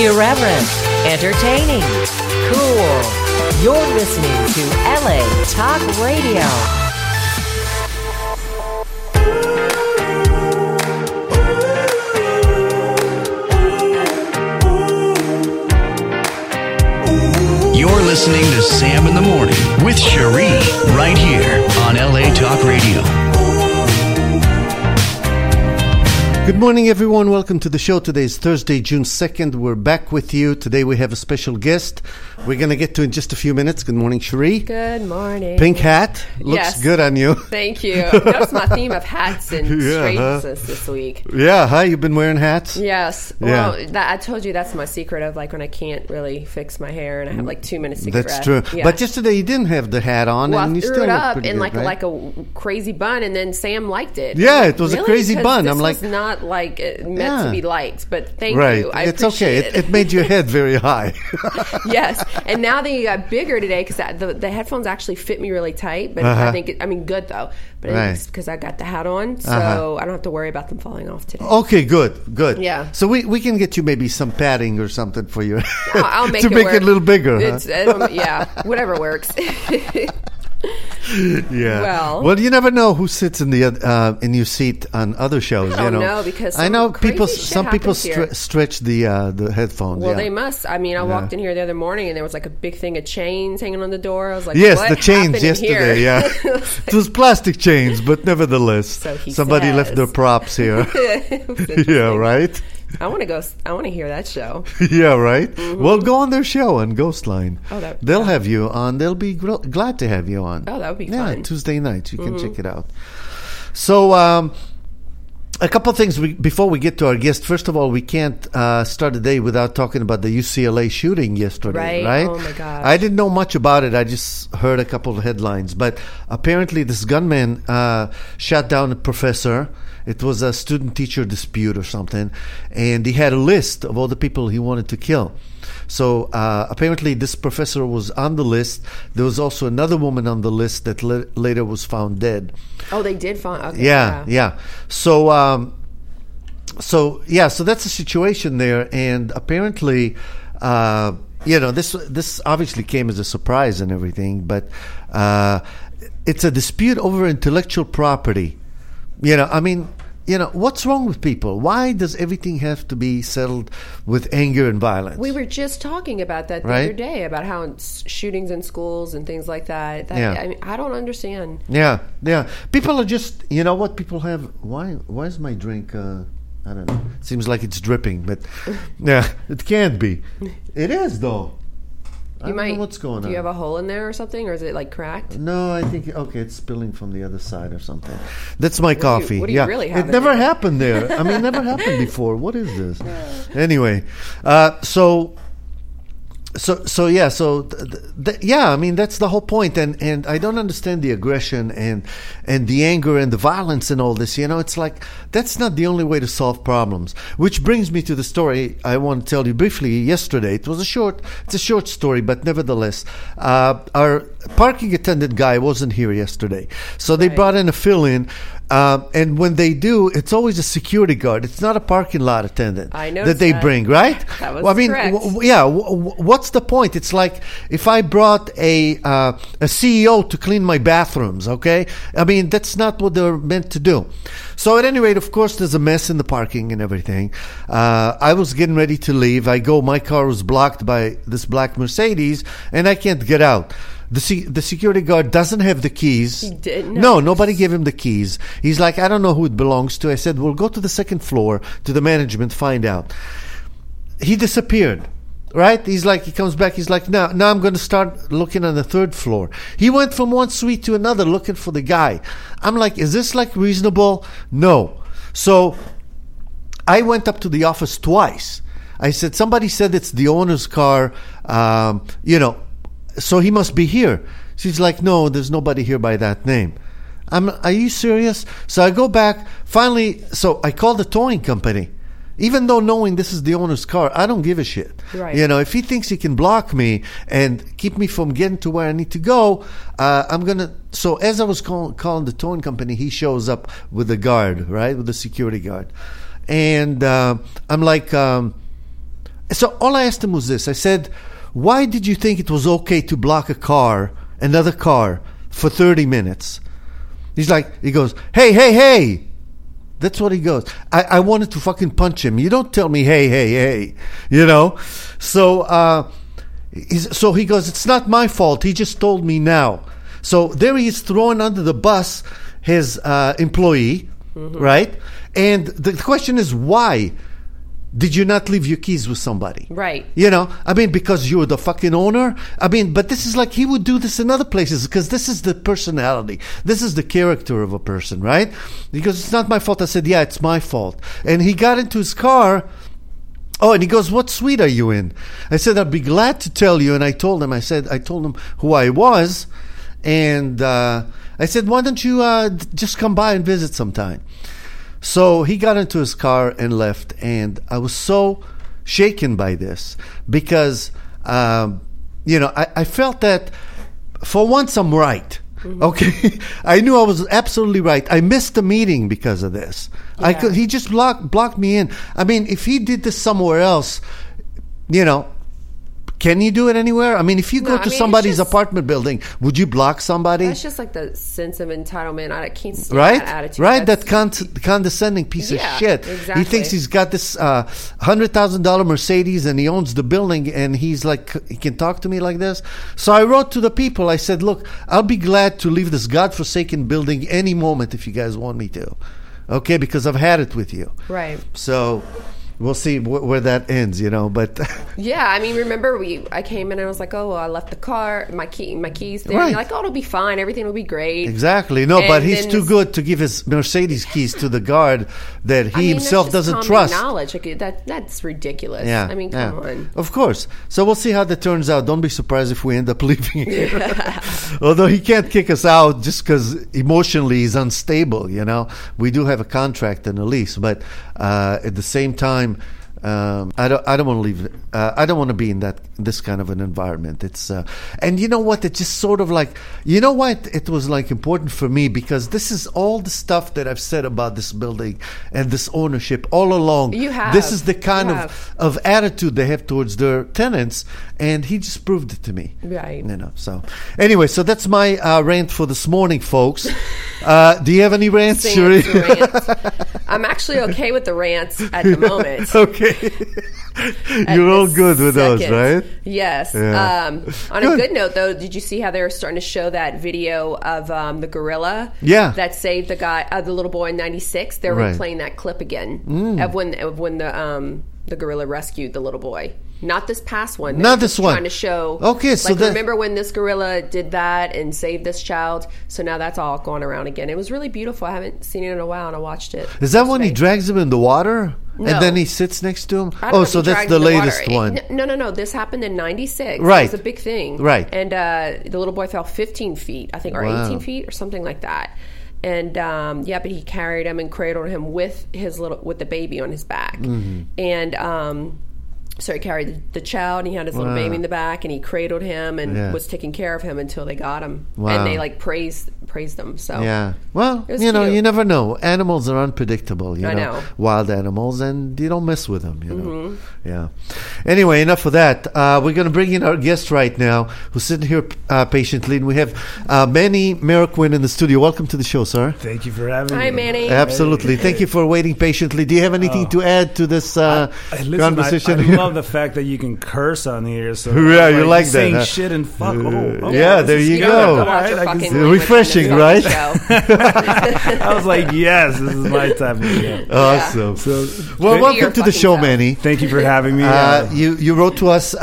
Irreverent, entertaining, cool. You're listening to LA Talk Radio. You're listening to Sam in the Morning with Cherie right here on LA Talk Radio. Good morning, everyone. Welcome to the show. Today is Thursday, June 2nd. We're back with you. Today we have a special guest we're going to get to in just a few minutes. Good morning, Cherie. Good morning. Pink hat. Looks good on you. Thank you. That's my theme of hats and straightness this week. Yeah. Hi. You've been wearing hats? Yes. Yeah. Well, I told you that's my secret of like when I can't really fix my hair and I have like 2 minutes to get That's breath. True. Yeah. But yesterday you didn't have the hat on. Well, and you still look pretty good, right? Like a crazy bun, and then Sam liked it. Yeah. It was really a crazy bun. I'm like... Not meant to be liked, but thank you. It's okay. It made your head very high. Yes, and now that you got bigger today, because the headphones actually fit me really tight. But I think, good though. But it's because I got the hat on, so I don't have to worry about them falling off today. Okay, good. Yeah. So we can get you maybe some padding or something for you. I'll make to it make work. It a little bigger. Whatever works. Yeah. Well, you never know who sits in the in your seat on other shows. I don't know because I know people. Some people stretch the headphones. Well, they must. I mean, I walked in here the other morning and there was like a big thing of chains hanging on the door. I was like, what the chains yesterday. Here? Yeah, it was plastic chains, but nevertheless, so somebody left their props here. Yeah, right. I want to go. I want to hear that show. Yeah, right. Mm-hmm. Well, go on their show on Ghostline. Oh, they'll have you on. They'll be glad to have you on. Oh, that would be fun. Yeah, Tuesday night. You can check it out. So, a couple of things before we get to our guest. First of all, we can't start the day without talking about the UCLA shooting yesterday. Right? Oh my God! I didn't know much about it. I just heard a couple of headlines, but apparently this gunman shot down a professor. It was a student-teacher dispute or something, and he had a list of all the people he wanted to kill. So apparently this professor was on the list. There was also another woman on the list that later was found dead. Oh, they did find... Okay, yeah. So, so that's the situation there, and apparently... this obviously came as a surprise and everything, but it's a dispute over intellectual property. What's wrong with people? Why does everything have to be settled with anger and violence? We were just talking about that the other day, about how shootings in schools and things like that. I mean, I don't understand. Yeah. People are just, you know what people have? Why is my drink, I don't know. It seems like it's dripping, but it can't be. It is, though. I don't know what's going on. Do you have a hole in there or something, or is it like cracked? No, I think it's spilling from the other side or something. That's my coffee. You really have? It never happened there. I mean, never happened before. What is this? Yeah. Anyway, I mean, that's the whole point, and I don't understand the aggression and the anger and the violence and all this. You know, it's like that's not the only way to solve problems. Which brings me to the story I want to tell you briefly. Yesterday, it's a short story, but nevertheless, our parking attendant guy wasn't here yesterday, so they brought in a fill-in. And when they do, it's always a security guard. It's not a parking lot attendant that they bring, right? That was correct. What's the point? It's like if I brought a CEO to clean my bathrooms, okay? I mean, that's not what they're meant to do. So at any rate, of course, there's a mess in the parking and everything. I was getting ready to leave. My car was blocked by this black Mercedes, and I can't get out. The security guard doesn't have the keys. He didn't. No, nobody gave him the keys. He's like, I don't know who it belongs to. I said, we'll go to the second floor, to the management, find out. He disappeared, right? He's like, he comes back. He's like, now I'm going to start looking on the third floor. He went from one suite to another looking for the guy. I'm like, is this like reasonable? No. So I went up to the office twice. I said, somebody said it's the owner's car, so he must be here. She's like, no, there's nobody here by that name. Are you serious? So I go back. Finally, so I call the towing company. Even though knowing this is the owner's car, I don't give a shit. Right. You know, if he thinks he can block me and keep me from getting to where I need to go, I'm going to... So as I was calling the towing company, he shows up with the guard, right? With the security guard. And I'm like... So all I asked him was this. I said, why did you think it was okay to block a car, another car, for 30 minutes? He's like, he goes, hey, hey, hey. That's what he goes. I wanted to fucking punch him. You don't tell me, hey, hey, hey. You know? So, so he goes, it's not my fault. He just told me now. So there he is throwing under the bus his employee, mm-hmm. right? And the question is, why did you not leave your keys with somebody? Right. You know, I mean, because you're the fucking owner. I mean, but this is like he would do this in other places because this is the personality. This is the character of a person, right? Because it's not my fault. I said, yeah, it's my fault. And he got into his car. Oh, and he goes, what suite are you in? I said, I'd be glad to tell you. And I told him who I was. And I said, why don't you just come by and visit sometime? So he got into his car and left, and I was so shaken by this because, you know, I felt that for once I'm right, mm-hmm. okay? I knew I was absolutely right. I missed the meeting because of this. Yeah. He just blocked me in. I mean, if he did this somewhere else, you know, can you do it anywhere? I mean, if you go to somebody's apartment building, would you block somebody? That's just like the sense of entitlement. I can't stand that attitude. Right? That condescending piece of shit. Exactly. He thinks he's got this $100,000 Mercedes and he owns the building and he's like, he can talk to me like this? So I wrote to the people. I said, look, I'll be glad to leave this godforsaken building any moment if you guys want me to. Okay? Because I've had it with you. Right. So... we'll see where that ends, you know, but... yeah, I mean, remember, I came in and I was like, oh, well, I left the car, my keys there. Right. And you're like, oh, it'll be fine. Everything will be great. Exactly. No, and but he's too good to give his Mercedes keys to the guard that he himself doesn't trust. Knowledge. Like, that's ridiculous. Yeah. I mean, come on. Of course. So we'll see how that turns out. Don't be surprised if we end up leaving here. Although he can't kick us out just because emotionally he's unstable, you know. We do have a contract and a lease, but at the same time, I don't want to leave. I don't want to be in this kind of an environment. It's and you know what? It just sort of like, you know what? It was like important for me because this is all the stuff that I've said about this building and this ownership all along. You have. This is the kind of attitude they have towards their tenants, and he just proved it to me. Right. You know. So anyway, so that's my rant for this morning, folks. Do you have any rants? I'm actually okay with the rants at the moment. Okay. You're all good with those, right? Yes. Yeah. On a good note, though, did you see how they were starting to show that video of the gorilla? Yeah. That saved the guy, the little boy in '96. They were playing that clip again of when the gorilla rescued the little boy. Not this past one. Not this one. Trying to show. Okay, so remember when this gorilla did that and saved this child? So now that's all going around again. It was really beautiful. I haven't seen it in a while, and I watched it. Is that when he drags him in the water? No. And then he sits next to him? Oh, so that's the latest one. No. This happened in '96. Right. It was a big thing. Right. And the little boy fell 15 feet, I think, or 18 feet or something like that. And but he carried him and cradled him with the baby on his back. Mm-hmm. And so he carried the child, and he had his little baby in the back, and he cradled him and was taking care of him until they got him. Wow. And they like praised them. So yeah, well, you know, you never know. Animals are unpredictable. You know, wild animals, and you don't mess with them. You know, yeah. Anyway, enough of that. We're going to bring in our guest right now, who's sitting here patiently, and we have Manny Marroquin in the studio. Welcome to the show, sir. Thank you for having me. Hi, Manny. Absolutely. Hey. Thank you for waiting patiently. Do you have anything to add to this conversation? I love the fact that you can curse on here. So yeah, you like that. Saying shit and fuck. Oh, yeah, there you go. Refreshing, right? I was like, yes, this is my type of show. Awesome. So, well, welcome to the show, Manny. Thank you for having me. You wrote to us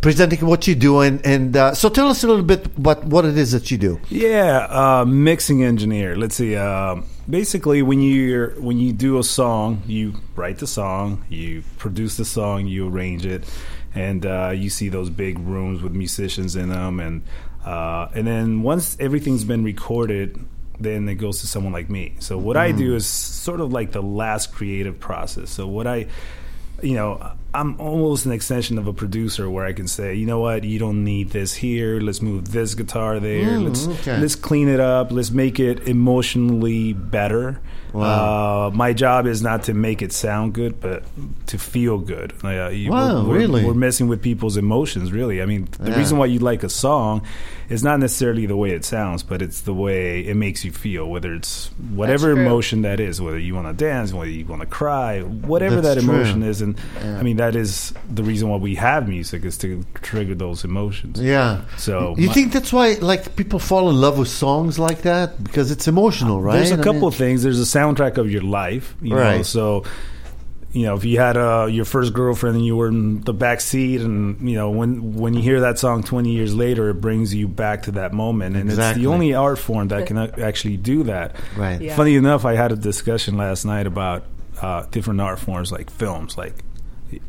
presenting what you do, and so tell us a little bit what it is that you do. Yeah, mixing engineer. Let's see. Basically, when you do a song, you write the song, you produce the song, you arrange it, and you see those big rooms with musicians in them, and then once everything's been recorded, then it goes to someone like me. So what I do is sort of like the last creative process. So what I you know, I'm almost an extension of a producer where I can say, you know what, you don't need this here. Let's move this guitar there. Let's clean it up. Let's make it emotionally better. Wow. My job is not to make it sound good, but to feel good. We're messing with people's emotions, really. I mean, the reason why you like a song is not necessarily the way it sounds, but it's the way it makes you feel, whether it's whatever emotion that is, whether you want to dance, whether you want to cry, whatever that emotion is. And I mean, that is the reason why we have music, is to trigger those emotions. Yeah. So you think that's why, like, people fall in love with songs like that? Because it's emotional, right? There's a couple of things. There's a soundtrack of your life, you know, so, you know, if you had your first girlfriend and you were in the back seat, and, you know, when you hear that song 20 years later, it brings you back to that moment. And it's the only art form that can actually do that. Right. Yeah. Funny enough, I had a discussion last night about different art forms, like films, like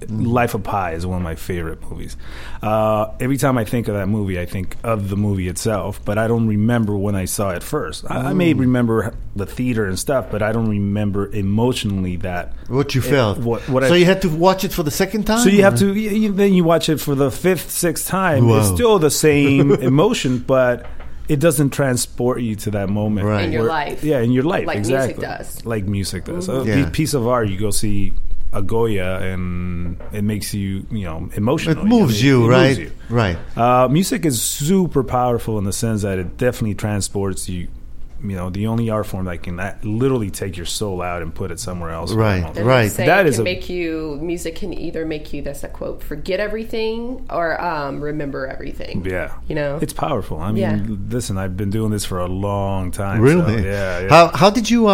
Life of Pi is one of my favorite movies. Every time I think of that movie, I think of the movie itself, but I don't remember when I saw it first. I may remember the theater and stuff, but I don't remember emotionally that what you felt. So you had to watch it for the second time? So you have to, then you watch it for the fifth, sixth time. Whoa. It's still the same emotion, but it doesn't transport you to that moment. Right. In your life. Yeah, in your life, like exactly. Music does. Like music does. Mm-hmm. A piece of art, you go see a Goya, and it makes you, you know, emotional. It moves you, right? Moves you. Right. Music is super powerful in the sense that it definitely transports you. You know, the only art form that can literally take your soul out and put it somewhere else. Right, right. That is music can either make you, that's a quote, forget everything or remember everything. Yeah. You know? It's powerful. I mean, listen, I've been doing this for a long time. Really? So, yeah. How did you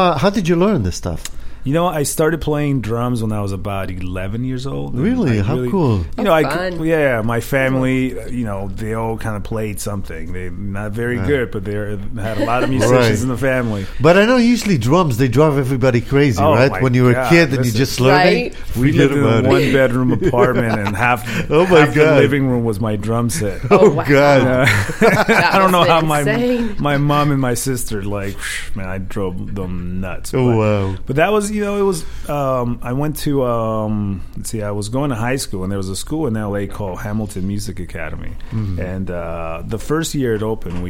learn this stuff? You know, I started playing drums when I was about 11 years old. Really? How cool. You know, my family, you know, they all kind of played something. They're not very good, but they had a lot of musicians in the family. But I know usually drums, they drive everybody crazy, right? When you were a kid and you just learning. Right? We lived in a one-bedroom apartment, and half the living room was my drum set. Oh, God. I don't know how my mom and my sister, like, man, I drove them nuts. Oh, wow. But that was... You know, it was, I went to, I was going to high school, and there was a school in L.A. called Hamilton Music Academy. Mm-hmm. And the first year it opened,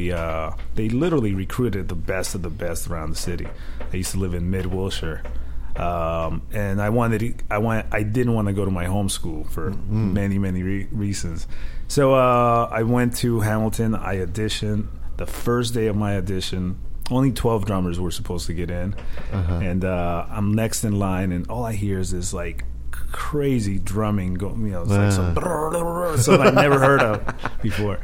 they literally recruited the best of the best around the city. I used to live in Mid-Wilshire. And I didn't want to go to my home school for many reasons. So I went to Hamilton. I auditioned. The first day of my audition, only 12 drummers were supposed to get in. Uh-huh. And I'm next in line, and all I hear is this, like, crazy drumming going, you know, it's like something I've never heard of before.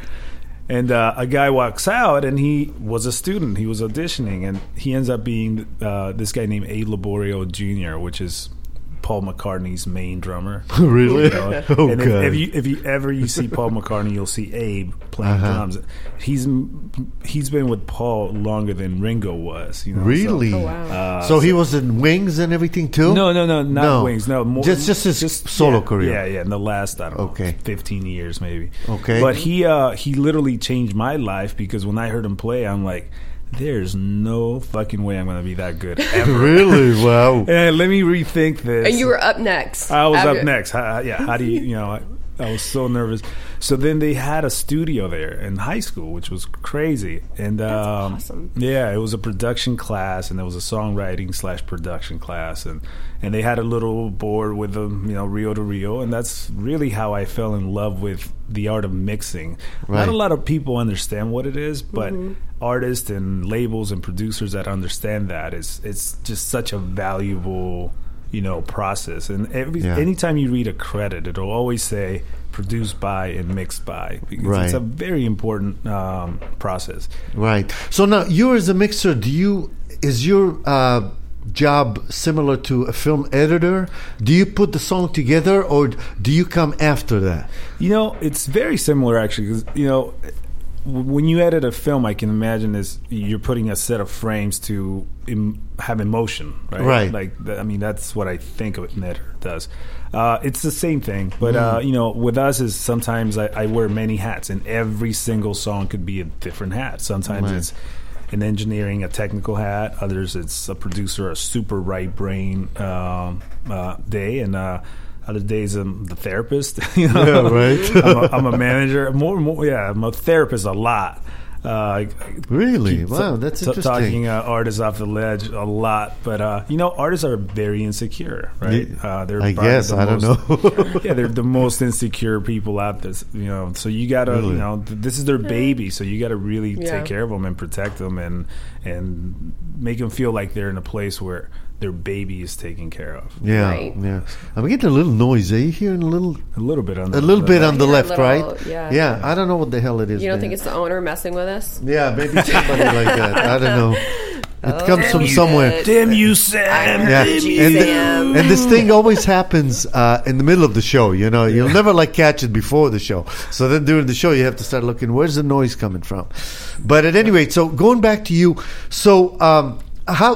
And a guy walks out, and he was a student. He was auditioning, and he ends up being this guy named Abe Laboriel Jr., which is Paul McCartney's main drummer. Really? You know? And if you ever see Paul McCartney, you'll see Abe playing drums. He's been with Paul longer than Ringo was. You know? Really? So, so he was in Wings and everything too? No, not Wings. No, more, just his solo career. Yeah. In the last, I don't know, 15 years maybe. Okay. But he literally changed my life, because when I heard him play, I'm like, there's no fucking way I'm going to be that good ever. Really? Wow. And let me rethink this. And you were up next. I was up next. How do you, I was so nervous. So then they had a studio there in high school, which was crazy. And that's awesome. Yeah, it was a production class, and there was a songwriting / production class. And they had a little board with them, you know, reel to reel. And that's really how I fell in love with the art of mixing. Right. Not a lot of people understand what it is, but artists and labels and producers that understand that, it's just such a valuable, you know, process. And anytime you read a credit, it'll always say produced by and mixed by, because it's a very important process. Right. So now, you as a mixer, is your job similar to a film editor? Do you put the song together, or do you come after that? You know, it's very similar, actually, because, you know, when you edit a film, I can imagine you're putting a set of frames to have emotion, right? Right. Like, I mean, that's what I think of it. An editor does. It's the same thing, but you know, with us is sometimes I wear many hats, and every single song could be a different hat. Sometimes it's an engineering, a technical hat. Others, it's a producer, a super right brain day, and Other days I'm the therapist. You know? Yeah, right. I'm a manager. More, yeah, I'm a therapist a lot. Really? Wow, that's interesting. Talking artists off the ledge a lot, but artists are very insecure, right? I guess I don't know. Yeah, they're the most insecure people out there. You know, so you gotta, really? You know, this is their baby, so you gotta really take care of them and protect them and make them feel like they're in a place where their baby is taken care of. Yeah, right. Yeah. I'm getting a little noise. Are you hearing a little bit on the left, right? Yeah. Yeah. I don't know what the hell it is. You don't think it's the owner messing with us? Yeah, maybe somebody like that. I don't know. It comes from somewhere. Damn you, Sam. Yeah. And this thing always happens in the middle of the show. You know, you'll never catch it before the show. So then during the show, you have to start looking. Where's the noise coming from? But at any rate, so going back to you. So how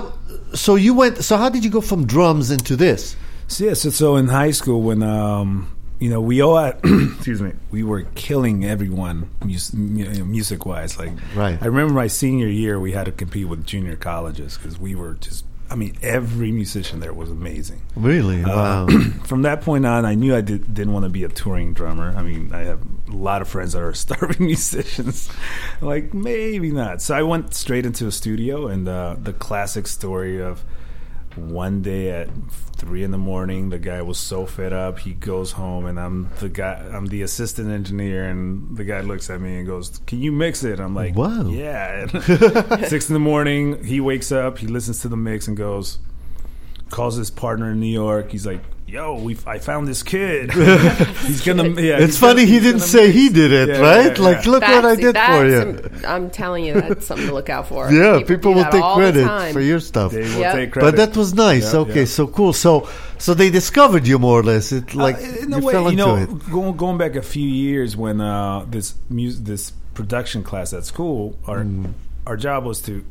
did you go from drums into this? So in high school, when we all had, excuse me, we were killing everyone music wise. Like, right. I remember my senior year, we had to compete with junior colleges because we were just. I mean, every musician there was amazing. Really? Wow. From that point on, I knew I didn't want to be a touring drummer. I mean, I have a lot of friends that are starving musicians. Like, maybe not. So I went straight into a studio, and the classic story of one day at 3 a.m, the guy was so fed up, he goes home, and I'm the assistant engineer, and the guy looks at me and goes, "Can you mix it?" I'm like, "Wow, yeah." 6 a.m, he wakes up, he listens to the mix, and calls his partner in New York. He's like, "Yo, I found this kid." He's gonna. Yeah, it's funny he didn't say he did it, right? Yeah. Like, look what I did for you. I'm telling you, that's something to look out for. Yeah, people will take credit for your stuff. They will take credit. But that was nice. Yep, okay, so cool. So they discovered you more or less. It like in you a way, fell into it. Going back a few years when this production class at school, our job was to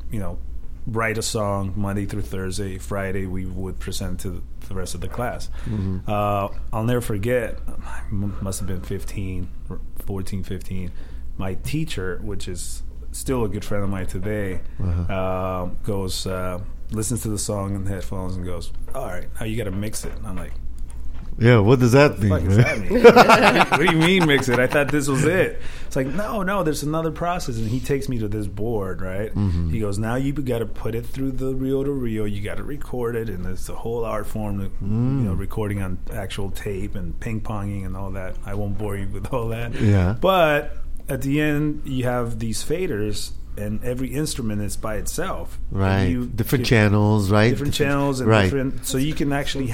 write a song Monday through Thursday. Friday we would present to the rest of the class. Mm-hmm. I'll never forget, I must have been 14, 15. My teacher, which is still a good friend of mine today, goes, listens to the song in the headphones and goes, "All right, now you got to mix it." And I'm like, "Yeah, what does that mean? What do you mean mix it? I thought this was it." It's like, no, there's another process. And he takes me to this board, right? Mm-hmm. He goes, "Now you got to put it through the reel-to-reel. You got to record it." And it's a whole art form, recording on actual tape and ping-ponging and all that. I won't bore you with all that. Yeah. But at the end, you have these faders. And every instrument is by itself. Right. Different channels. So you can actually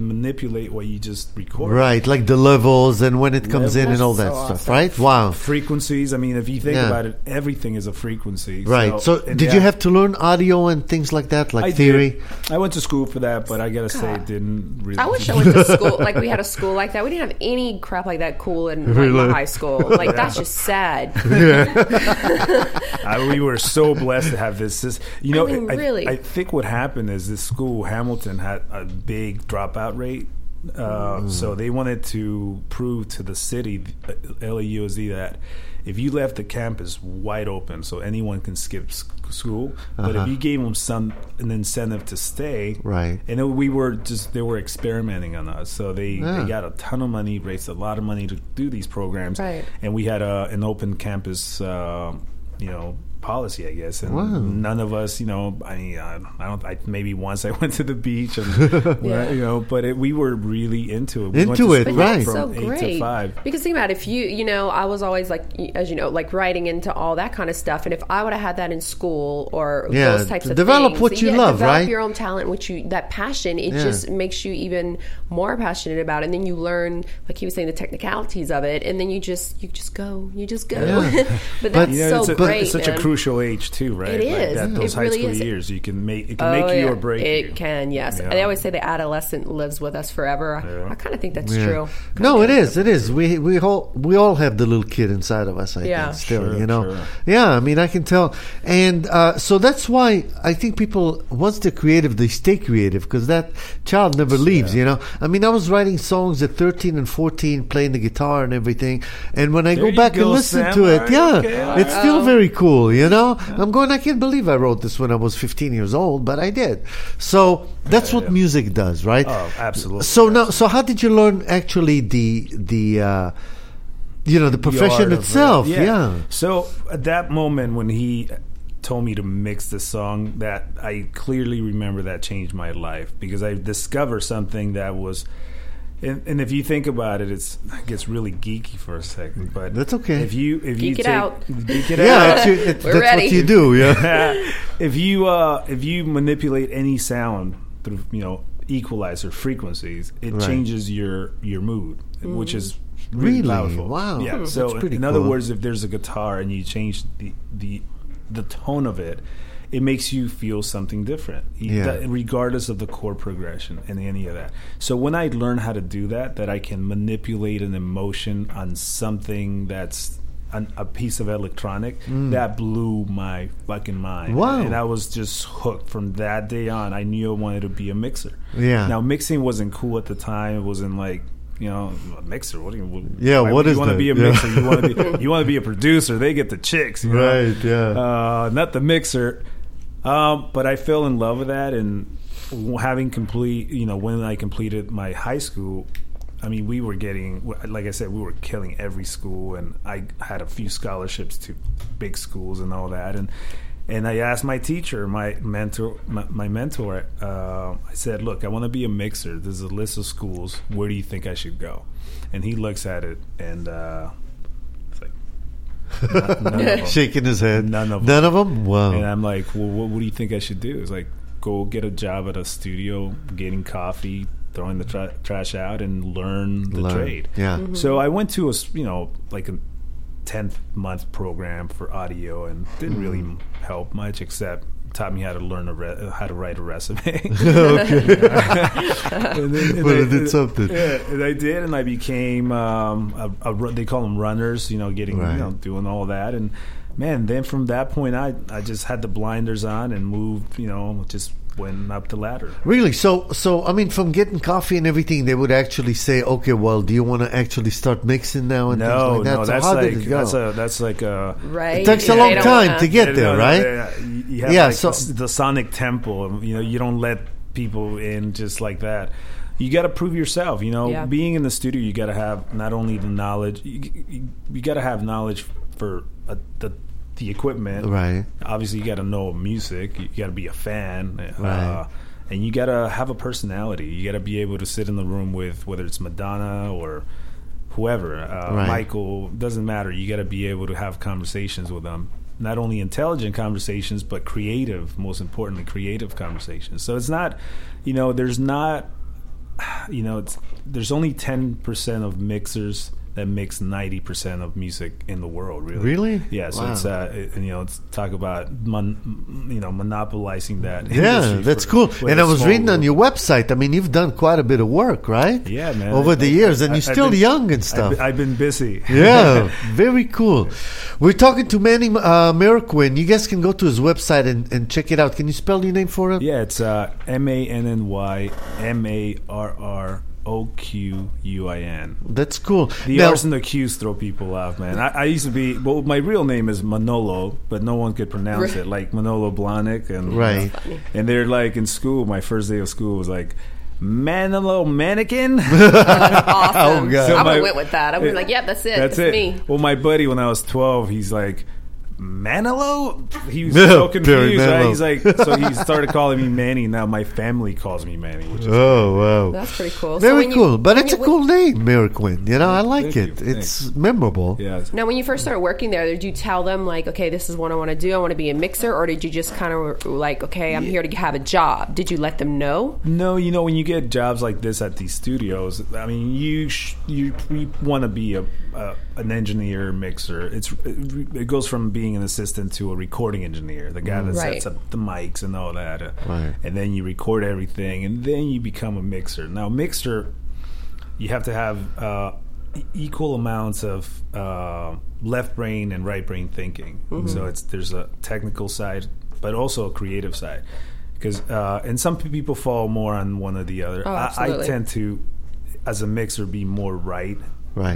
manipulate what you just record. Right. Like the levels and when it comes in and all that stuff. Right? Wow. Frequencies. I mean, if you think about it, everything is a frequency. Right. So did you have to learn audio and things like that? Like theory? I went to school for that, but I got to say it didn't really. I wish I went to school. Like, we had a school like that. We didn't have any crap like that cool in my high school. Like, that's just sad. Yeah. We were so blessed to have this system. Really. I think what happened is this school, Hamilton, had a big dropout rate. So they wanted to prove to the city, LAUSD, that if you left the campus wide open, so anyone can skip school, but if you gave them an incentive to stay, right? And then they were experimenting on us, so they got a ton of money, raised a lot of money to do these programs, right? And we had an open campus. Policy, I guess, and none of us, maybe once I went to the beach, and but we were really into it. From 8 to 5. Because think about it, if I was always writing into all that kind of stuff, and if I would have had that in school or those types of things, what you love, develop your own talent, that passion, it just makes you even more passionate about it, and then you learn, like he was saying, the technicalities of it, and then you just go. Yeah. But that's it's such a crucial age too, right? It is. Those high school years, you can make you or break you. It can, yes. Yeah. And I always say the adolescent lives with us forever. Yeah. I kind of think that's true. No, it is. It is. We all have the little kid inside of us. I think still, Sure. Yeah, I mean, I can tell, and so that's why I think people, once they're creative, they stay creative because that child never leaves. Yeah. I mean, I was writing songs at 13 and 14, playing the guitar and everything, and when I go back and listen to it, it's still very cool. you know? Yeah. I'm going, I can't believe I wrote this when I was 15 years old, but I did. So that's what music does, right? Oh, absolutely. So now, so how did you learn actually the you know, the profession itself? Yeah. So at that moment when he told me to mix the song, that I clearly remember that changed my life, because I discovered something that was, and if you think about it, it gets really geeky for a second, but that's okay. If you geek it out, that's what you do. Yeah. If you manipulate any sound through, you know, equalizer frequencies, it changes your mood, which is really powerful. Wow. Yeah. So that's pretty cool. Other words, if there's a guitar and you change the tone of it, it makes you feel something different, regardless of the chord progression and any of that. So when I learn how to do that, that I can manipulate an emotion on something that's a piece of electronic, that blew my fucking mind. Wow. And I was just hooked from that day on. I knew I wanted to be a mixer. Yeah. Now, mixing wasn't cool at the time. It wasn't like, you know, a mixer. You want to be a mixer. Yeah. You want to be a producer. They get the chicks, you know? Right? Yeah. Not the mixer. But I fell in love with that, and when I completed my high school, I mean, we were getting, like I said, we were killing every school, and I had a few scholarships to big schools and all that, and I asked my teacher, my mentor, I said, look, I want to be a mixer. There's a list of schools. Where do you think I should go? And he looks at it, and it's like, none of them. Shaking his head. None of them? Wow. And I'm like, well, what do you think I should do? It's like, go get a job at a studio, getting coffee, throwing the trash out, and learn the trade. Yeah. Mm-hmm. So I went to a 10-month program for audio, and didn't really help much, except taught me how to learn how to write a resume. and then I did something. Yeah, and I did, and I became they call them runners, you know, getting doing all that, and man, then from that point I just had the blinders on and moved, you know, just went up the ladder. Really? So I mean, from getting coffee and everything, they would actually say, okay, well, do you want to actually start mixing now? And no, things like that. No, so that's, how like, did it go? that's like a... Right. It takes a long time to get there, right? Yeah, the sonic tempo. You know, you don't let people in just like that. You got to prove yourself, you know? Yeah. Being in the studio, you got to have not only the knowledge, you got to have knowledge for the equipment, right? Obviously, you got to know music. You got to be a fan, right? And you got to have a personality. You got to be able to sit in the room with, whether it's Madonna or whoever, right. Michael, doesn't matter. You got to be able to have conversations with them. Not only intelligent conversations, but creative. Most importantly, creative conversations. So it's not, you know, there's not, you know, there's only 10% of mixers that makes 90% of music in the world, really. Really? Yeah. So it's it's talk about monopolizing that. Yeah, that's cool. And I was reading on your website. I mean, you've done quite a bit of work, right? Yeah, man. Over the years, and you're still young and stuff. I've been busy. Yeah, very cool. We're talking to Manny Marroquin. You guys can go to his website and check it out. Can you spell your name for him? Yeah, it's MANNYMARROQUIN. That's cool. The R's and the Q's throw people off, man. I used to be, well, my real name is Manolo, but no one could pronounce it, like Manolo Blahnik, and and they're like in school. My first day of school was like Manolo Mannequin. Awesome. Oh, God. So I went with that. I was like, yeah, that's it. That's it. Me. Well, my buddy, when I was 12, he's like, Manolo? He was so confused, right? He's like, so he started calling me Manny. Now my family calls me Manny, which is wow. That's pretty cool. Very cool. But it's a cool name, Marroquin. You know, I like it. It's memorable. Yeah. Now, when you first started working there, did you tell them, like, okay, this is what I want to do, I want to be a mixer? Or did you just kind of like, okay, I'm here to have a job? Did you let them know? No, you know, when you get jobs like this at these studios, I mean, you want to be an engineer, mixer. It goes from being an assistant to a recording engineer, the guy that sets up the mics and all that, and then you record everything, and then you become a mixer. Now, mixer, you have to have equal amounts of left brain and right brain thinking. Mm-hmm. So there's a technical side, but also a creative side, because and some people fall more on one or the other. Oh, I tend to, as a mixer, be more right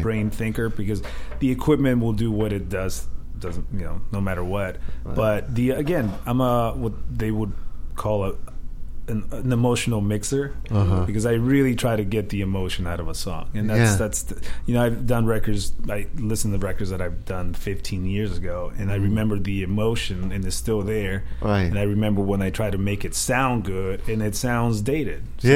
brain thinker, because the equipment will do what it does doesn't, you know, no matter what. Right. But the again, I'm a what they would call an emotional mixer, because I really try to get the emotion out of a song, and that's you know, I've done records, I listen to records that I've done 15 years ago, and I remember the emotion, and it's still there, right? And I remember when I try to make it sound good, and it sounds dated. So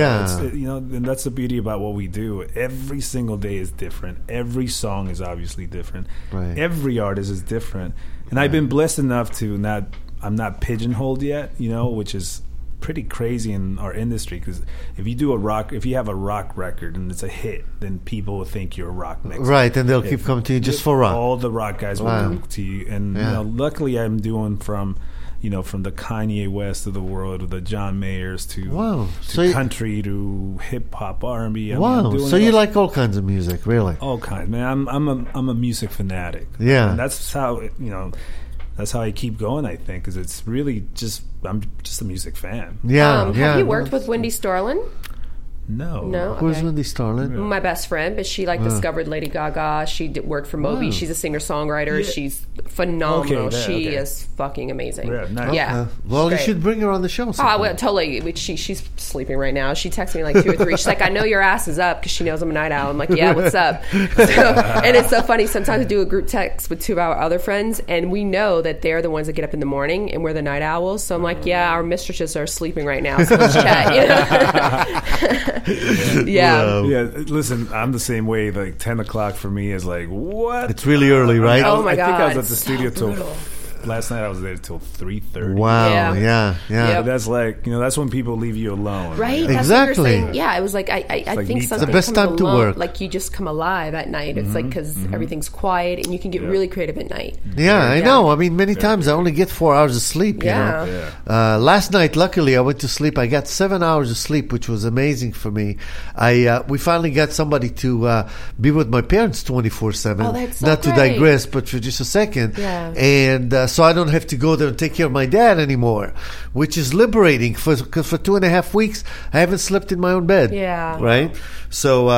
it's, you know, and that's the beauty about what we do. Every single day is different. Every song is obviously different. Right. Every artist is different, and I've been blessed enough to not, I'm not pigeonholed yet, you know, which is pretty crazy in our industry, because if you do a rock, if you have a rock record and it's a hit, then people will think you're a rock mixer. Right, and they'll keep coming to you just for rock. All the rock guys will come to you, and you know, luckily I'm doing from the Kanye West of the world, the John Mayers to country to hip hop, R&B. So you like all kinds of music, really? All kinds, man. I'm a music fanatic. Yeah, and that's how that's how I keep going, I think, because it's really just, I'm just a music fan. Yeah, Have you worked with Wendy Storlin? No. Okay. Who's Wendy Storlin? Yeah. My best friend, but she discovered Lady Gaga. She worked for Moby. Wow. She's a singer-songwriter. Yeah. She's phenomenal. Okay, she is fucking amazing. Yeah. Nice. Yeah. Well, you should bring her on the show sometime. Oh, well, totally. She's sleeping right now. She texted me 2 or 3. She's like, I know your ass is up, because she knows I'm a night owl. I'm like, yeah, what's up? And it's so funny. Sometimes I do a group text with two of our other friends, and we know that they're the ones that get up in the morning, and we're the night owls. So I'm like, yeah, our mistresses are sleeping right now, so let's chat. Listen, I'm the same way. 10 o'clock for me is what? It's really early, right? Oh my God. I think I was at the studio last night I was there till 3:30. Wow. Yeah. Yep. That's that's when people leave you alone. Right? That's exactly. Yeah, it was I think something, the best time to work. You just come alive at night. It's because everything's quiet and you can get really creative at night. Yeah, I know. I mean, many times I only get 4 hours of sleep. You know? Yeah. Last night, luckily, I went to sleep. I got 7 hours of sleep, which was amazing for me. We finally got somebody to be with my parents 24/7. Oh, that's so great. Not to digress, but for just a second. Yeah. And so I don't have to go there and take care of my dad anymore, which is liberating. For 2.5 weeks, I haven't slept in my own bed. Yeah. Right? So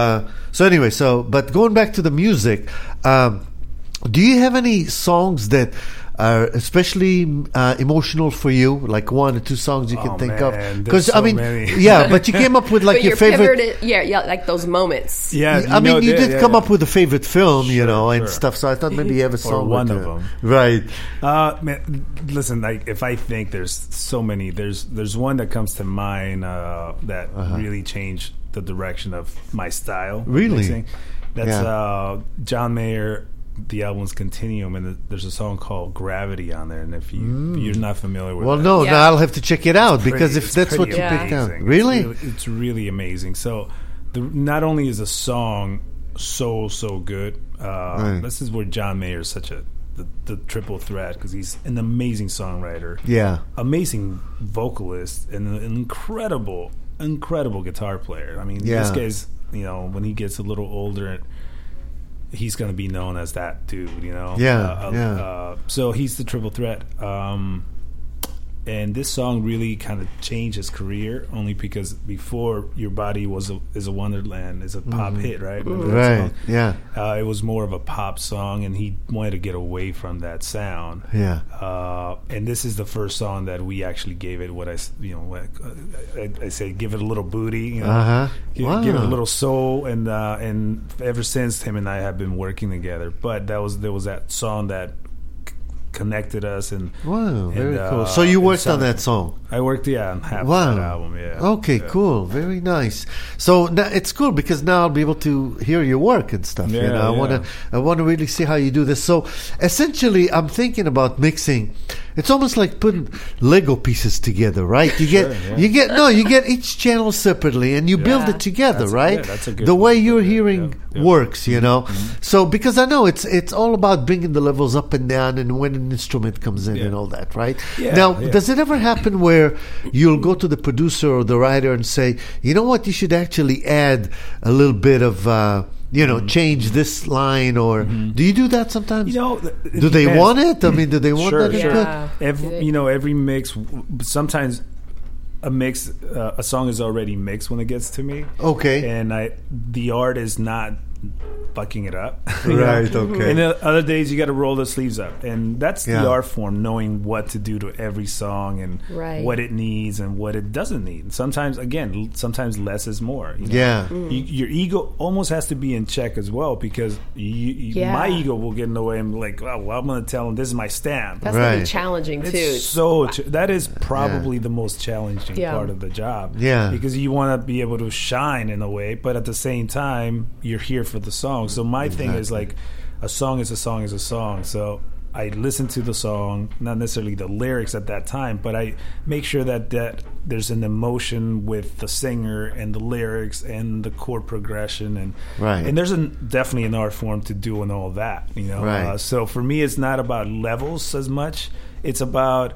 anyway, but going back to the music, do you have any songs that are especially emotional for you, 1 or 2 songs you can think of? Because but you came up with your favorite, those moments. Yeah, you did come up with a favorite film, and stuff. So I thought maybe you have a song or one of them, right? Man, listen, if I think, there's so many. There's one that comes to mind that really changed the direction of my style. Really, mixing. That's John Mayer. The album's Continuum, and there's a song called Gravity on there, and if you're not familiar with now I'll have to check it out, because if that's what you picked out. Really? It's really amazing. So not only is the song so good, this is where John Mayer is such the triple threat, because he's an amazing songwriter, amazing vocalist, and an incredible guitar player. I mean, this guy's, when he gets a little older, he's going to be known as that dude, so he's the triple threat. And this song really kind of changed his career, only because before Your Body is a Wonderland is a pop hit, right? Right. It was more of a pop song, and he wanted to get away from that sound. Yeah. And this is the first song that we actually gave it I say, give it a little booty, give it a little soul, and ever since, him and I have been working together. But there was that song that connected us, and very cool. So you worked on that song? I worked on half of that album. Cool, very nice. So now it's cool, because now I'll be able to hear your work and stuff. I want to really see how you do this. So essentially, I'm thinking about mixing. It's almost like putting Lego pieces together, right? You get you get each channel separately, and you build it together, right? That's a good the way you're hearing works, Mm-hmm. So because I know it's all about bringing the levels up and down, and when an instrument comes in and all that, right? Yeah, now, does it ever happen where you'll go to the producer or the writer and say, you know what, you should actually add a little bit of, change this line, or do you do that sometimes? Do they want it? I mean, do they want that? Yeah. Every mix, sometimes a song is already mixed when it gets to me. Okay. And the art is not bucking it up. Right, okay. And the other days, you got to roll the sleeves up. And that's the art form, knowing what to do to every song and what it needs and what it doesn't need. And sometimes, again, sometimes less is more. You know? Yeah. Mm. Your ego almost has to be in check as well, because my ego will get in the way. I'm like, oh, well, I'm going to tell him this is my stamp. That's going to be challenging, too. That is probably the most challenging part of the job. Yeah. Because you want to be able to shine in a way, but at the same time, you're here for the song. So my thing is like, a song is a song is a song. So I listen to the song, not necessarily the lyrics at that time, but I make sure that there's an emotion with the singer and the lyrics and the chord progression. And and there's definitely an art form to doing all that, you know. Right. So for me, it's not about levels as much. It's about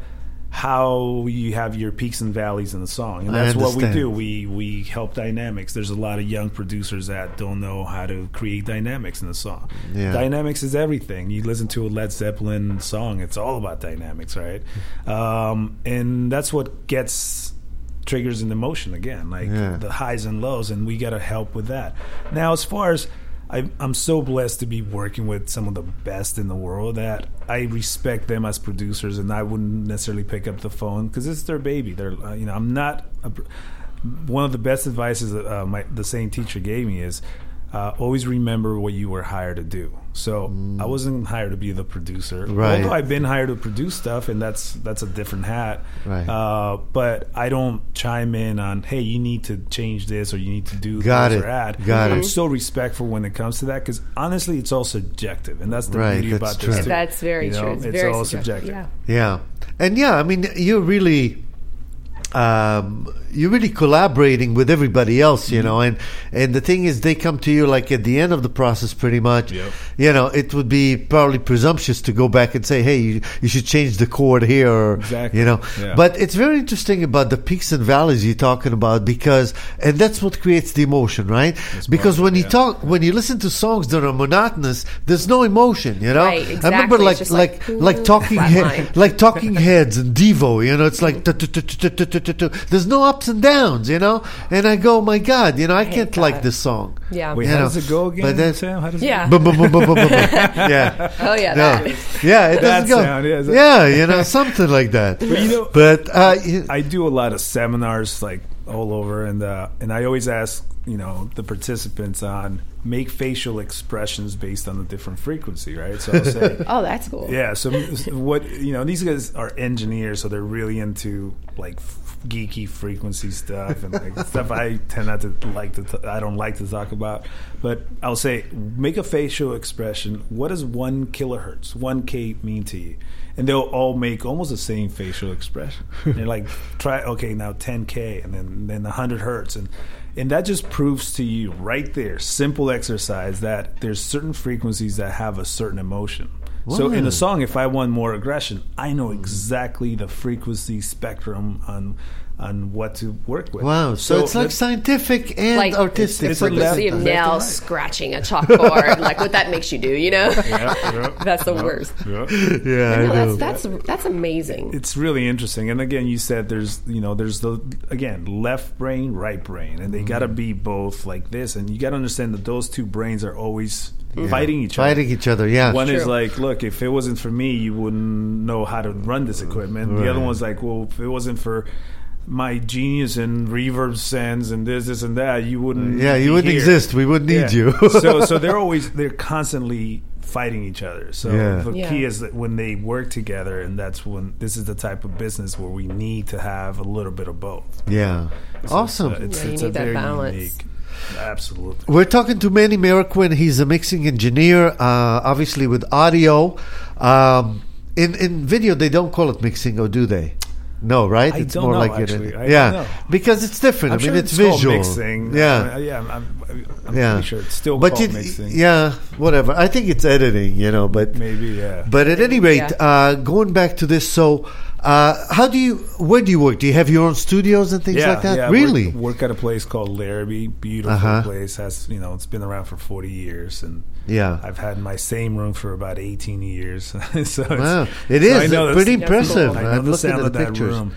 how you have your peaks and valleys in the song. And that's what we do. We help dynamics. There's a lot of young producers that don't know how to create dynamics in the song. Yeah. Dynamics is everything. You listen to a Led Zeppelin song, it's all about dynamics, right? And that's what triggers an emotion again, like the highs and lows, and we got to help with that. Now, as far as I'm so blessed to be working with some of the best in the world that I respect them as producers, and I wouldn't necessarily pick up the phone because it's their baby. They're, you know, I'm not. One of the best advices the same teacher gave me is always remember what you were hired to do. So I wasn't hired to be the producer, although I've been hired to produce stuff, and that's a different hat. Right. But I don't chime in on, hey, you need to change this or you need to do this or add. Got it. I'm so respectful when it comes to that, because honestly, it's all subjective, and that's the beauty about this. Too. That's very true. It's all subjective. I mean, you're really. You're really collaborating with everybody else, you know, and the thing is, they come to you like at the end of the process, pretty much. Yep. You know, it would be probably presumptuous to go back and say, hey, you should change the chord here, or, you know. Yeah. But it's very interesting about the peaks and valleys you're talking about, because, and that's what creates the emotion, right? That's because when you when you listen to songs that are monotonous, there's no emotion, you know. Right, exactly. I remember like Talking Heads and Devo, you know, it's like there's no ups and downs, you know. And I go, my God, you know, I can't like this song. Yeah. Wait, how does it go again? Yeah. Oh yeah. Yeah, it doesn't go. Yeah, you know, something like that. But, you know, I do a lot of seminars like all over, and I always ask, you know, the participants on make facial expressions based on a different frequency, right? So I'll say, oh, that's cool. Yeah. So what, you know, these guys are engineers, so they're really into like geeky frequency stuff and like stuff I tend not to like I don't like to talk about. But I'll say, make a facial expression. What does 1 kilohertz, 1K mean to you? And they'll all make almost the same facial expression. They're like, try, okay, now 10K, and then 100 hertz. And that just proves to you right there, simple exercise, that there's certain frequencies that have a certain emotion. Whoa. So in a song, if I want more aggression, I know exactly the frequency spectrum on what to work with. Wow. So it's like scientific and like artistic. It's frequency of nails scratching a chalkboard. Like what that makes you do, you know? Yeah, that's the worst. Yeah, I know. That's amazing. It's really interesting. And again, you said there's left brain, right brain. And they got to be both like this. And you got to understand that those two brains are always fighting each other. Yeah. One is like, look, if it wasn't for me, you wouldn't know how to run this equipment. Right. The other one's like, well, if it wasn't for my genius and reverb sends and this and that, you wouldn't exist. We wouldn't need you. so they're constantly fighting each other. So the key is that when they work together, and that's when this is the type of business where we need to have a little bit of both. Yeah. So awesome. It's a very balance. Unique. Absolutely. We're talking to Manny Marroquin. He's a mixing engineer, obviously with audio. In video, they don't call it mixing, or do they? No, right? I don't know, like actually. I don't know. Because it's different. I mean, it's visual. Mixing. Yeah. I'm pretty sure it's still called mixing. Yeah, whatever. I think it's editing, you know, but... Maybe, yeah. But at any rate, going back to this, so... where do you work? Do you have your own studios and things like that? Yeah, really? Work at a place called Larrabee, beautiful place. It's been around for 40 years, and I've had my same room for about 18 years. So wow, it's pretty impressive. Cool. I'm looking at the pictures. Room.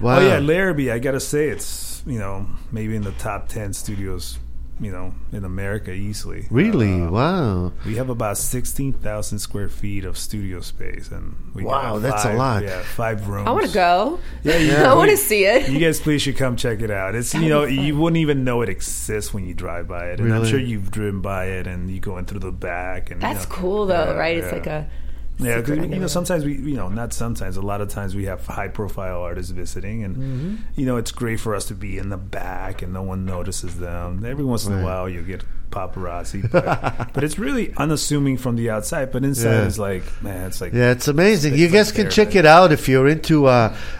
Wow. Oh yeah, Larrabee. I gotta say, it's maybe in the top 10 studios you know, in America easily. Really? Wow. We have about 16,000 square feet of studio space, and we got that's a lot. Yeah, 5 rooms. I want to go. Yeah. I want to see it. You guys, please should come check it out. It's that, you know, you wouldn't even know it exists when you drive by it, and really? I'm sure you've driven by it, and you go in through the back. And that's cool, though, right? Yeah. It's like a. Yeah, because you know, sometimes we, you know, not sometimes, a lot of times we have high-profile artists visiting, and you know, it's great for us to be in the back, and no one notices them. Every once in a while, you get paparazzi, but, but it's really unassuming from the outside. But inside, it's like, man, it's like, it's amazing. It's you guys can check it out if you're into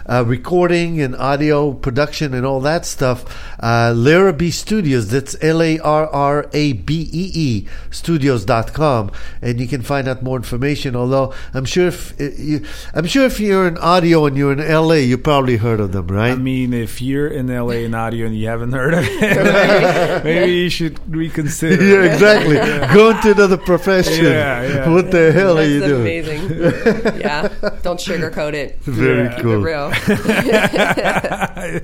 recording and audio production and all that stuff. Larrabee Studios. That's Larrabee Studios.com, and you can find out more information. Although I'm sure if you're in audio and you're in LA, you probably heard of them, right? I mean, if you're in LA in audio and you haven't heard of it, maybe you should reconsider. Yeah, exactly. Go into another profession. Yeah. What the hell are you doing? That's amazing. Don't sugarcoat it. Very cool. Keep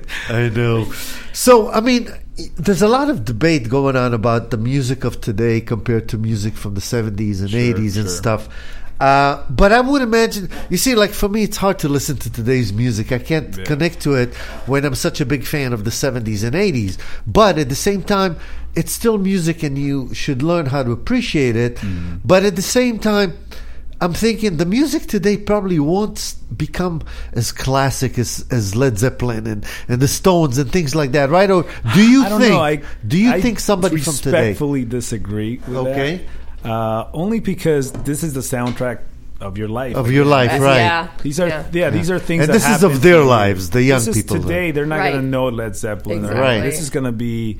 it real. I know. So, I mean, there's a lot of debate going on about the music of today compared to music from the 70s and 80s and stuff. But I would imagine, you see, like for me, it's hard to listen to today's music. I can't connect to it when I'm such a big fan of the 70s and 80s. But at the same time, it's still music, and you should learn how to appreciate it. But at the same time, I'm thinking the music today probably won't become as classic as Led Zeppelin and the Stones and things like that, right? Or do you think somebody from today? I respectfully disagree with that. Only because this is the soundtrack of your life. Of your life, right? These are things. And this is of their lives, the young people. Today, they're not going to know Led Zeppelin. Exactly. Right. This is going to be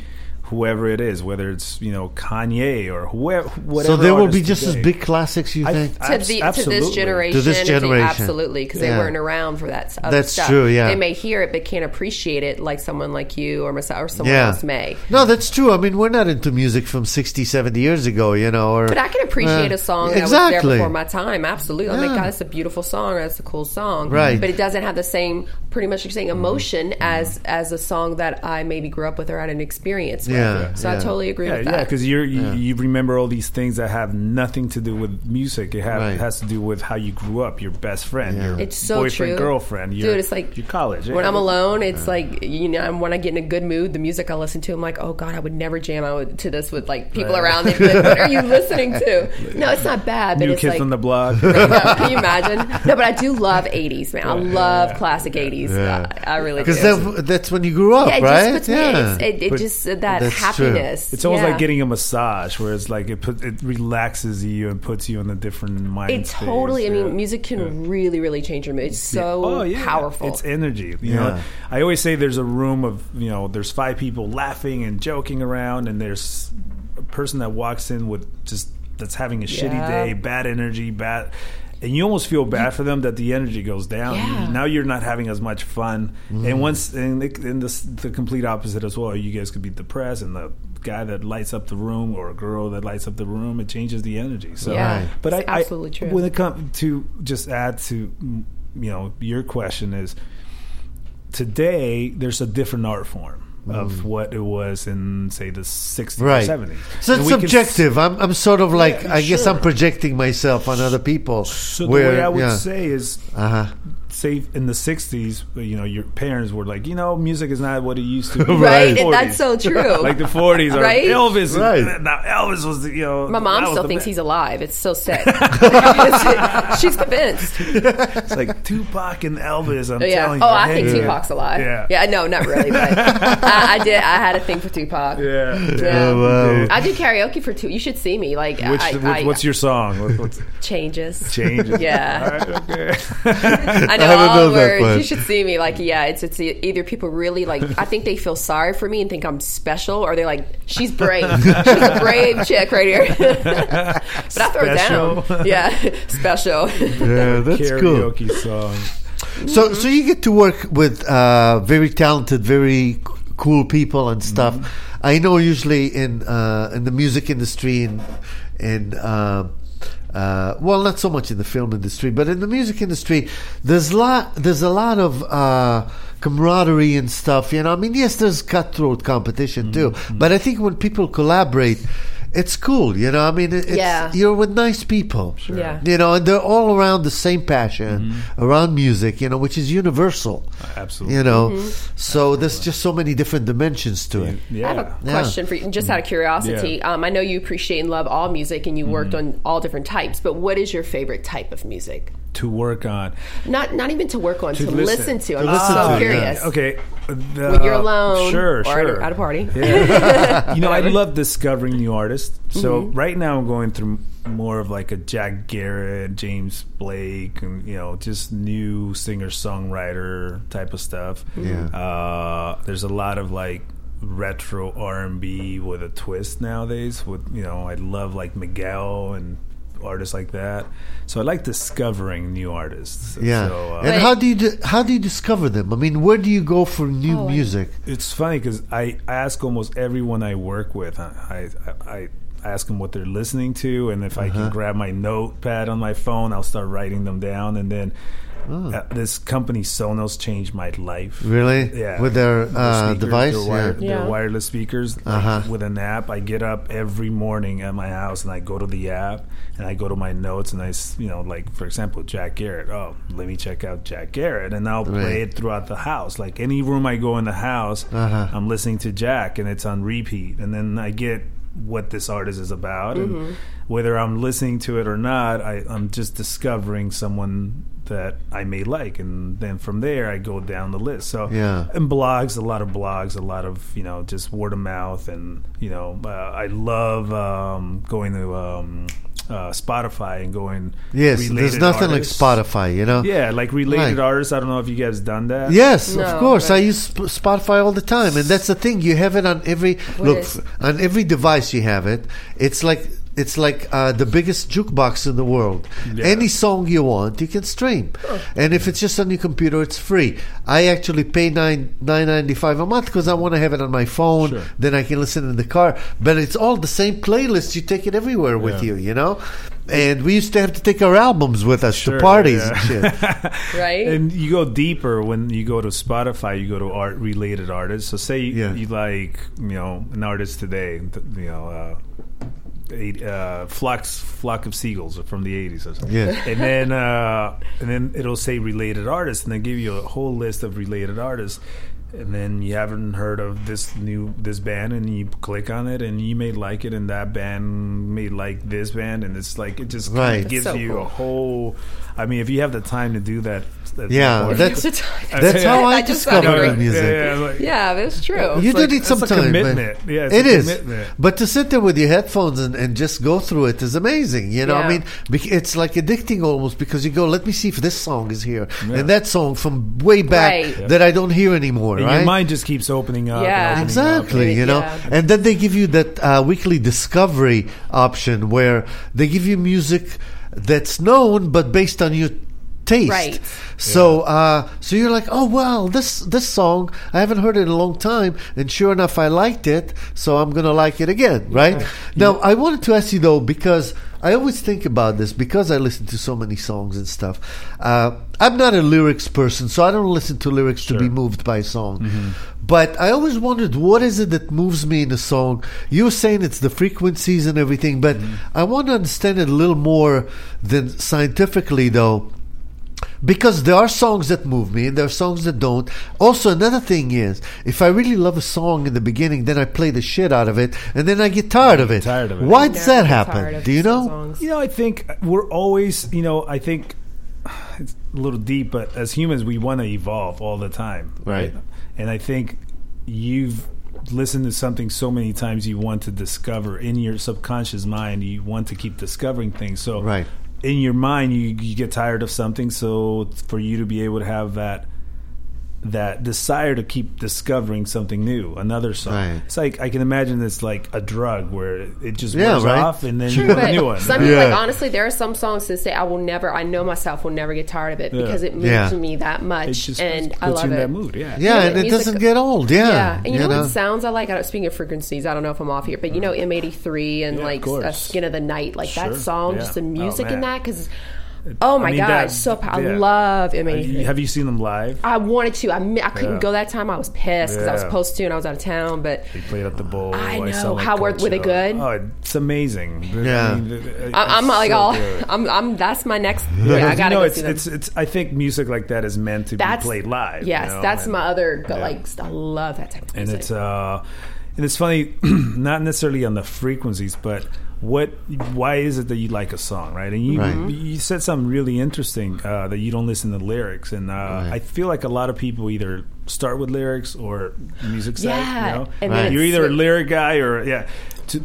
whoever it is, whether it's, you know, Kanye or whoever. So there will be just as big classics, you think? To this generation, absolutely, because they weren't around for that stuff. That's true. Yeah, they may hear it but can't appreciate it like someone like you or myself or someone else may. No, that's true. I mean, we're not into music from 60, 70 years ago, you know. Or, but I can appreciate a song that was there before my time. Absolutely, I'm like, God, that's a beautiful song. That's a cool song. Right, but it doesn't have the same, pretty much the same emotion as a song that I maybe grew up with or had an experience. I totally agree with that. Yeah, because you remember all these things that have nothing to do with music. It has to do with how you grew up, your best friend, your boyfriend, girlfriend, your, dude, it's like your college. When I'm alone, it's like, you know, when I get in a good mood, the music I listen to, I'm like, oh God, I would never jam out to this with like people around. They'd be like, what are you listening to? No, it's not bad. But New Kids on the Block. Can you imagine? No, but I do love 80s, man. I love classic 80s. I really do. Because that's when you grew up, right? Just that. That's happiness. True. It's almost like getting a massage, where it's like it relaxes you and puts you in a different mind. It totally. I mean, music can really, really change your mood. It's so powerful. It's energy. You know, I always say there's a room of, you know, there's 5 people laughing and joking around, and there's a person that walks in with just that's having a shitty day, bad energy, and you almost feel bad for them that the energy goes down. Yeah. Now you're not having as much fun. And the complete opposite as well. You guys could be depressed, and the guy that lights up the room or a girl that lights up the room, it changes the energy. So, but it's absolutely true. When it comes to just add to, you know, your question is, today there's a different art form of what it was in, say, the 60s or 70s. So it's subjective. I'm sort of like, I guess I'm projecting myself on other people. So the way I would say is, say in the 60s, you know, your parents were like, you know, music is not what it used to be. Right, and that's so true. Like the 40s are Elvis. Right. Now Elvis was, you know. My mom still thinks he's alive. It's so sick. She's convinced. It's like Tupac and Elvis, I'm telling you. Oh, I think Tupac's alive. Yeah, no, not really, but I had a thing for Tupac. Yeah. Well, I do karaoke for Tupac. You should see me. Like, what's your song? What's Changes. Yeah. All right, okay. I know. I haven't all words. You should see me. Like, it's either people really like. I think they feel sorry for me and think I'm special, or they're like, she's brave. She's a brave chick right here. But I throw it down. Special. Yeah, that's karaoke song. So you get to work with very talented, very cool people and stuff. I know usually in the music industry and not so much in the film industry, but in the music industry, there's a lot of camaraderie and stuff, you know. I mean, yes, there's cutthroat competition too, but I think when people collaborate, it's cool, you know. I mean, it's, you're with nice people, you know, and they're all around the same passion, around music, you know, which is universal. Absolutely. You know, so there's just so many different dimensions to it. Yeah. I have a question for you, just out of curiosity. I know you appreciate and love all music, and you worked on all different types, but what is your favorite type of music? To work on. Not even to work on, to listen to. I'm so curious. Yeah. Okay. When you're alone or at a party. Yeah. You know, I love discovering new artists. So right now I'm going through more of like a Jack Garrett, James Blake, and, you know, just new singer-songwriter type of stuff. Yeah. There's a lot of like retro R&B with a twist nowadays. With, you know, I love like Miguel and artists like that, so I like discovering new artists. Yeah, so, and how do you discover them? I mean, where do you go for new music? It's funny because I ask almost everyone I work with. I ask them what they're listening to, and if I can grab my notepad on my phone, I'll start writing them down, and then. This company Sonos changed my life. Really? Yeah. With their device? Their wireless speakers with an app. I get up every morning at my house and I go to the app and I go to my notes and I, you know, like for example, Jack Garrett. Oh, let me check out Jack Garrett, and I'll play it throughout the house. Like any room I go in the house, I'm listening to Jack and it's on repeat. And then I get what this artist is about and whether I'm listening to it or not, I'm just discovering someone that I may like, and then from there I go down the list. So and blogs, a lot of, you know, just word of mouth, and you know, I love going to Spotify and going. Yes, there's nothing like Spotify, you know. Yeah, like related artists. I don't know if you guys done that. Yes, of course. Right. I use Spotify all the time, and that's the thing. You have it on every on every device. You have it. It's like the biggest jukebox in the world. Yeah. Any song you want, you can stream. And if it's just on your computer, it's free. I actually pay $9.95 a month because I want to have it on my phone. Sure. Then I can listen in the car. But it's all the same playlist. You take it everywhere with you, you know? And we used to have to take our albums with us to parties and shit. Right? And you go deeper when you go to Spotify, you go to art-related artists. So say you like, you know, an artist today, you know... Flock of Seagulls from the 80s or something. Yeah. And then it'll say related artists, and they give you a whole list of related artists. And then you haven't heard of this band, and you click on it, and you may like it, and that band may like this band, and it's like it just kind of gives you a whole. I mean, if you have the time to do that. That's how I discovered music. That's true. You did it sometimes. It's a commitment. Yeah, it is. But to sit there with your headphones and just go through it is amazing. You know, I mean, it's like addicting almost, because you go, let me see if this song is here and that song from way back that I don't hear anymore. And your mind just keeps opening up. Yeah, opening exactly. Up. You know, and then they give you that weekly discovery option where they give you music that's known but based on your taste. Right. So so you're like, oh wow, this song I haven't heard it in a long time, and sure enough I liked it, so I'm gonna like it again. Right? Now I wanted to ask you though, because I always think about this, because I listen to so many songs and stuff. I'm not a lyrics person, so I don't listen to lyrics to be moved by a song. But I always wondered, what is it that moves me in a song? You were saying it's the frequencies and everything, but I want to understand it a little more than scientifically though, because there are songs that move me and there are songs that don't. Also, another thing is, if I really love a song in the beginning, then I play the shit out of it, and then I get tired of it. Why does that happen? Do you know? You know, I think we're always, you know, I think it's a little deep, but as humans, we want to evolve all the time. Right. And I think you've listened to something so many times, you want to discover. In your subconscious mind, you want to keep discovering things. So, in your mind, you get tired of something, so for you to be able to have that desire to keep discovering something new, another song. It's like, I can imagine it's like a drug where it just wears off and then you get a new one. Like, honestly, there are some songs that say, I know myself will never get tired of it because it moves me that much. It just puts I love you in that mood, and it doesn't get old, And you know what sounds I like? Speaking of frequencies, I don't know if I'm off here, but you know M83 and like Skin of the Night, like that song, just the music in that, because Oh my God, so powerful. Yeah. I love M83. Have you seen them live? I wanted to. I couldn't go that time. I was pissed because I was supposed to and I was out of town. But they played at the Bowl. I know. How were they good? Oh, it's amazing. Yeah, I mean, I'm so like all. I'm. That's my next. Yeah, I gotta go see them. It's. I think music like that is meant to be played live. Yes, that's my other. I love that type of music. And it's funny, not necessarily on the frequencies, but why is it that you like a song, right? And you said something really interesting, that you don't listen to lyrics. And I feel like a lot of people either start with lyrics or music side, you know? And you're either a lyric guy or,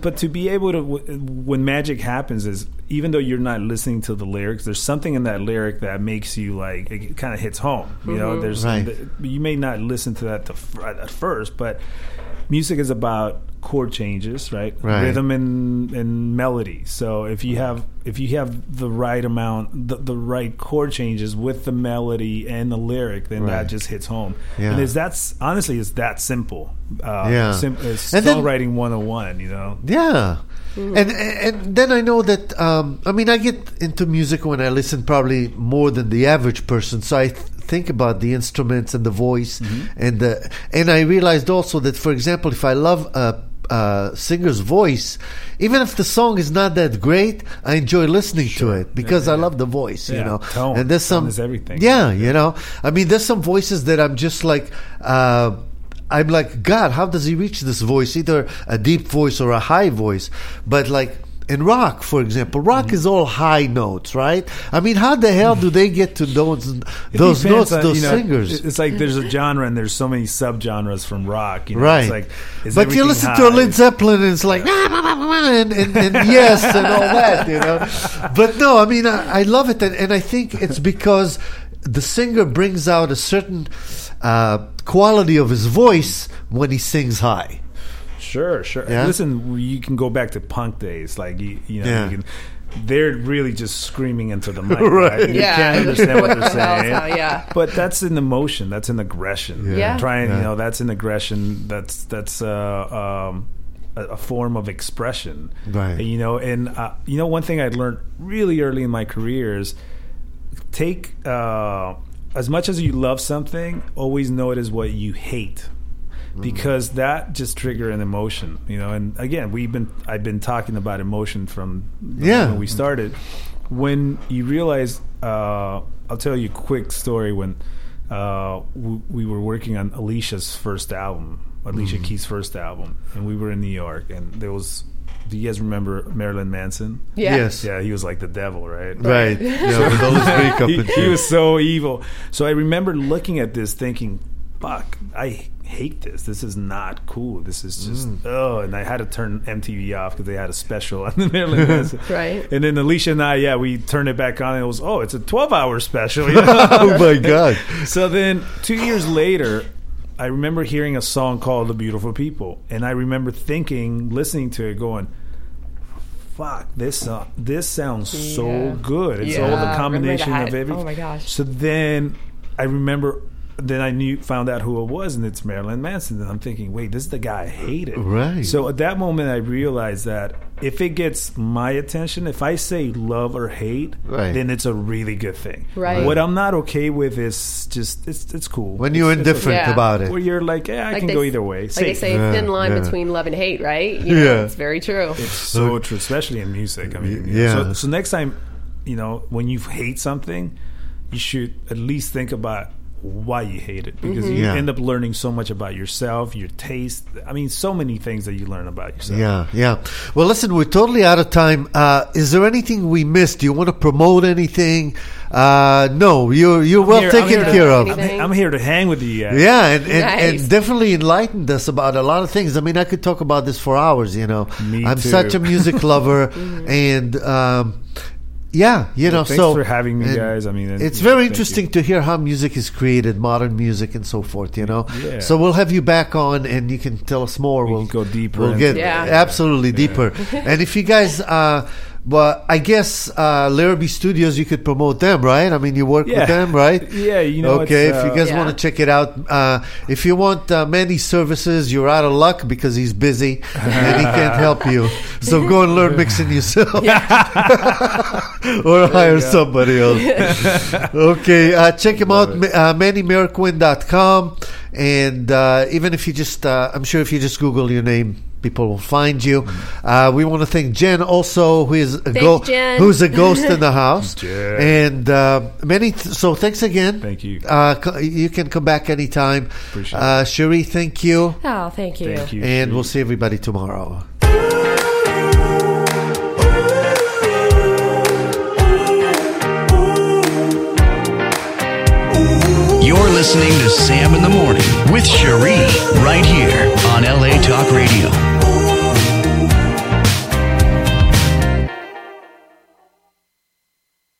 but to be able to, when magic happens is, even though you're not listening to the lyrics, there's something in that lyric that makes you like, it kind of hits home, you know? There's you may not listen to that at first, but music is about chord changes, right? Rhythm and melody. So if you have the right amount, the right chord changes with the melody and the lyric, then that just hits home. Yeah. And honestly, it's that simple. It's songwriting 101, you know? Yeah. Mm-hmm. And then I know that, I mean, I get into music when I listen probably more than the average person, so I think about the instruments and the voice, and I realized also that, for example, if I love a singer's voice, even if the song is not that great, I enjoy listening to it because I love the voice, you know. Tone. And there's some tone is everything. You know. I mean, there's some voices that I'm just like. I'm like, God, how does he reach this voice? Either a deep voice or a high voice. But like in rock, for example, is all high notes, right? I mean, how the hell do they get to those notes, on, those singers? It's like there's a genre and there's so many subgenres from rock. You know? Right. It's like, but you listen to Led Zeppelin and it's like, and yes and all that, you know. But no, I mean, I love it. And I think it's because the singer brings out a certain quality of his voice when he sings high. Sure. Yeah? Listen, you can go back to punk days, like you know. They're really just screaming into the mic. Right? You can't understand what they're saying. But that's an emotion. That's an aggression. That's an aggression. That's a form of expression. Right. And, one thing I learned really early in my career is take. As much as you love something, always know it is what you hate, because that just trigger an emotion, you know. And again, I've been talking about emotion from when we started. When you realize, I'll tell you a quick story. When we were working on Alicia's first album, Alicia Keys' first album, and we were in New York, and there was. Do you guys remember Marilyn Manson? Yeah. Yes. Yeah, he was like the devil, right? Right. He was so evil. So I remember looking at this thinking, fuck, I hate this. This is not cool. This is just, and I had to turn MTV off because they had a special on the Marilyn Manson. Right. And then Alicia and I, we turned it back on and it was, it's a 12-hour special. You know? Oh, my God. So then 2 years later, I remember hearing a song called The Beautiful People, and I remember listening to it going, fuck, this sounds so good. It's all the combination of everything. Oh my gosh. So then I found out who it was, and it's Marilyn Manson. And I'm thinking, wait, this is the guy I hated. Right. So at that moment, I realized that if it gets my attention, if I say love or hate, then it's a really good thing. Right. What I'm not okay with is just it's cool. When you're indifferent about it, where you're like, I can go either way. Like they say, thin line between love and hate, right? You know, it's very true. It's so true, especially in music. I mean, So next time, when you hate something, you should at least think about why you hate it, because you end up learning so much about yourself, your taste. I mean, so many things that you learn about yourself. Yeah. Well, listen, we're totally out of time. Is there anything we missed? Do you want to promote anything? No, you're well taken care of. I'm here to hang with you guys. Yeah, and definitely enlightened us about a lot of things. I mean, I could talk about this for hours, you know. I'm such a music lover, and... thanks for having me, guys. I mean, it's very interesting to hear how music is created, modern music and so forth, you know. Yeah. So we'll have you back on and you can tell us more. We'll go deeper. We'll get absolutely deeper. And if you guys But I guess Larrabee Studios, you could promote them, right? I mean, you work with them, right? Yeah, you know. Okay, if you guys want to check it out. If you want Manny's services, you're out of luck because he's busy and he can't help you. So go and learn mixing yourself. Or hire somebody else. Okay, check him out, MannyMarroquin.com. And even if you just, I'm sure if you just Google your name, people will find you. We want to thank Jen also, who is who's a ghost in the house. Jen. And so thanks again. Thank you. You can come back anytime. Appreciate it. Cherie, thank you. Oh, thank you. Thank you. And we'll see everybody tomorrow. You're listening to Sam in the Morning with Cherie right here.